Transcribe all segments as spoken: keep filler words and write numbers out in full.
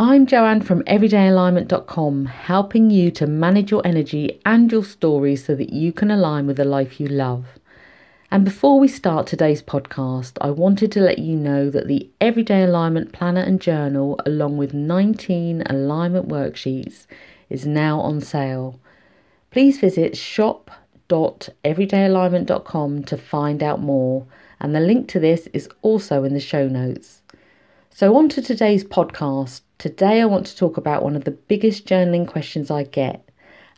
I'm Joanne from everyday alignment dot com, helping you to manage your energy and your story so that you can align with the life you love. And before we start today's podcast, I wanted to let you know that the Everyday Alignment Planner and Journal, along with nineteen alignment worksheets, is now on sale. Please visit shop dot everyday alignment dot com to find out more, and the link to this is also in the show notes. So on to today's podcast. Today I want to talk about one of the biggest journaling questions I get,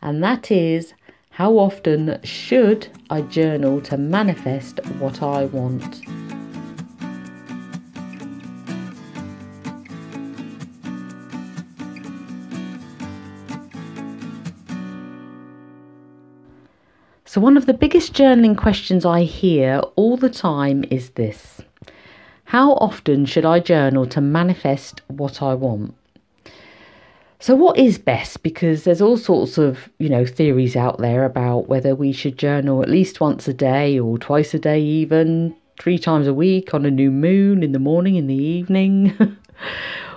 and that is, how often should I journal to manifest what I want? So one of the biggest journaling questions I hear all the time is this. How often should I journal to manifest what I want? So what is best? Because there's all sorts of, you know, theories out there about whether we should journal at least once a day or twice a day even, three times a week, on a new moon, in the morning, in the evening.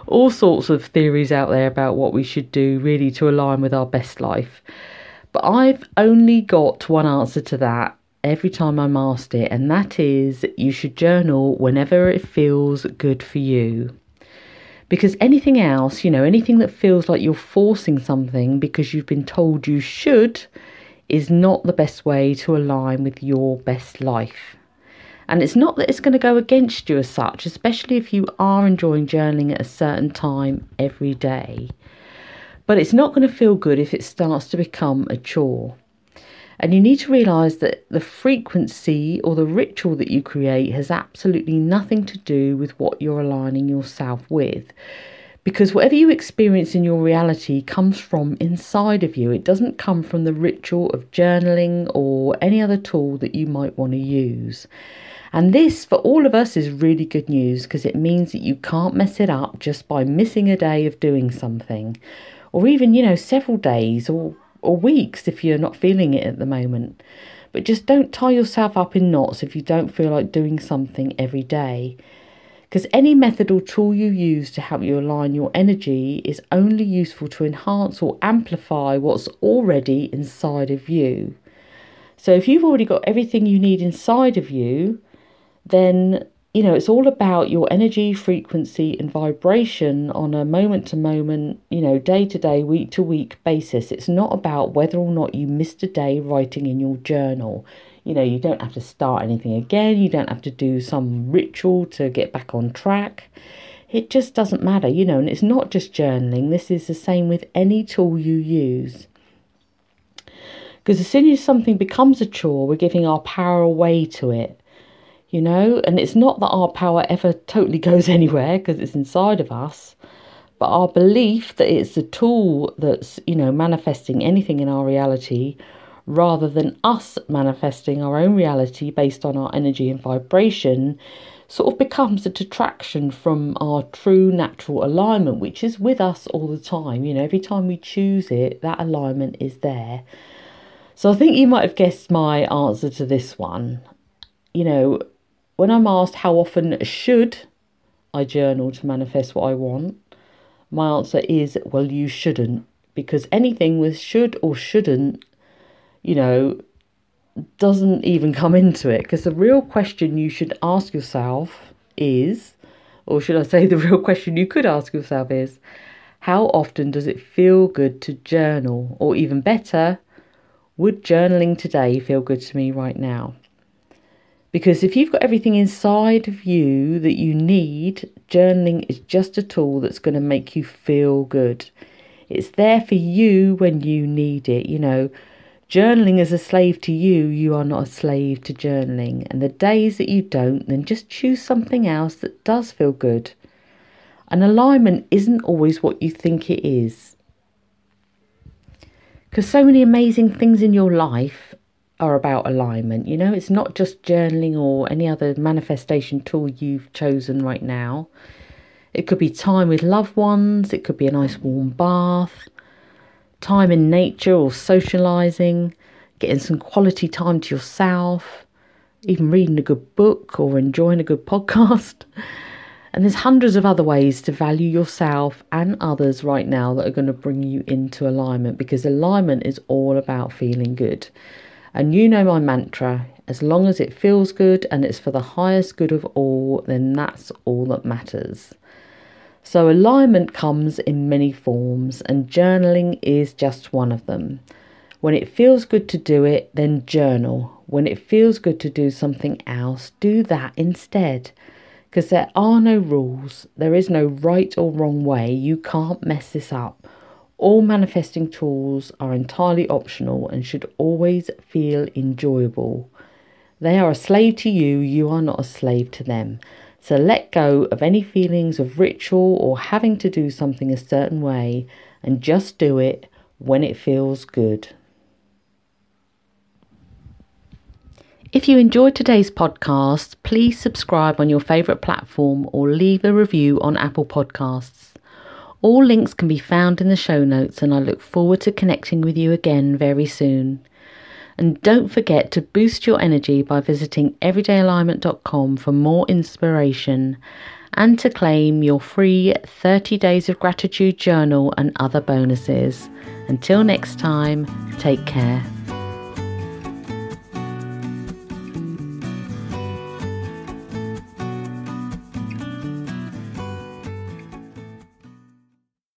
All sorts of theories out there about what we should do really to align with our best life. But I've only got one answer to that every time I'm asked it, and that is, you should journal whenever it feels good for you. Because anything else, you know, anything that feels like you're forcing something because you've been told you should, is not the best way to align with your best life. And it's not that it's going to go against you as such, especially if you are enjoying journaling at a certain time every day. But it's not going to feel good if it starts to become a chore. And you need to realise that the frequency or the ritual that you create has absolutely nothing to do with what you're aligning yourself with. Because whatever you experience in your reality comes from inside of you. It doesn't come from the ritual of journaling or any other tool that you might want to use. And this, for all of us, is really good news because it means that you can't mess it up just by missing a day of doing something. Or even, you know, several days or or weeks if you're not feeling it at the moment. But just don't tie yourself up in knots if you don't feel like doing something every day. Because any method or tool you use to help you align your energy is only useful to enhance or amplify what's already inside of you. So if you've already got everything you need inside of you, then, you know, it's all about your energy, frequency and vibration on a moment to moment, you know, day to day, week to week basis. It's not about whether or not you missed a day writing in your journal. You know, you don't have to start anything again. You don't have to do some ritual to get back on track. It just doesn't matter, you know, and it's not just journaling. This is the same with any tool you use. Because as soon as something becomes a chore, we're giving our power away to it. You know, and it's not that our power ever totally goes anywhere because it's inside of us, but our belief that it's the tool that's, you know, manifesting anything in our reality rather than us manifesting our own reality based on our energy and vibration sort of becomes a detraction from our true natural alignment, which is with us all the time. You know, every time we choose it, that alignment is there. So I think you might have guessed my answer to this one. You know, when I'm asked how often should I journal to manifest what I want, my answer is, well, you shouldn't, because anything with should or shouldn't, you know, doesn't even come into it. Because the real question you should ask yourself is, or should I say the real question you could ask yourself is, how often does it feel good to journal? Or even better, would journaling today feel good to me right now? Because if you've got everything inside of you that you need, journaling is just a tool that's going to make you feel good. It's there for you when you need it. You know, journaling is a slave to you. You are not a slave to journaling. And the days that you don't, then just choose something else that does feel good. And alignment isn't always what you think it is. Because so many amazing things in your life are about alignment. You know, it's not just journaling or any other manifestation tool you've chosen right now. It could be time with loved ones, it could be a nice warm bath, time in nature or socializing, getting some quality time to yourself, even reading a good book or enjoying a good podcast. And there's hundreds of other ways to value yourself and others right now that are going to bring you into alignment, because alignment is all about feeling good. And you know my mantra, as long as it feels good and it's for the highest good of all, then that's all that matters. So alignment comes in many forms, and journaling is just one of them. When it feels good to do it, then journal. When it feels good to do something else, do that instead. Because there are no rules, there is no right or wrong way, you can't mess this up. All manifesting tools are entirely optional and should always feel enjoyable. They are a slave to you, you are not a slave to them. So let go of any feelings of ritual or having to do something a certain way, and just do it when it feels good. If you enjoyed today's podcast, please subscribe on your favourite platform or leave a review on Apple Podcasts. All links can be found in the show notes, and I look forward to connecting with you again very soon. And don't forget to boost your energy by visiting everyday alignment dot com for more inspiration and to claim your free thirty days of gratitude journal and other bonuses. Until next time, take care.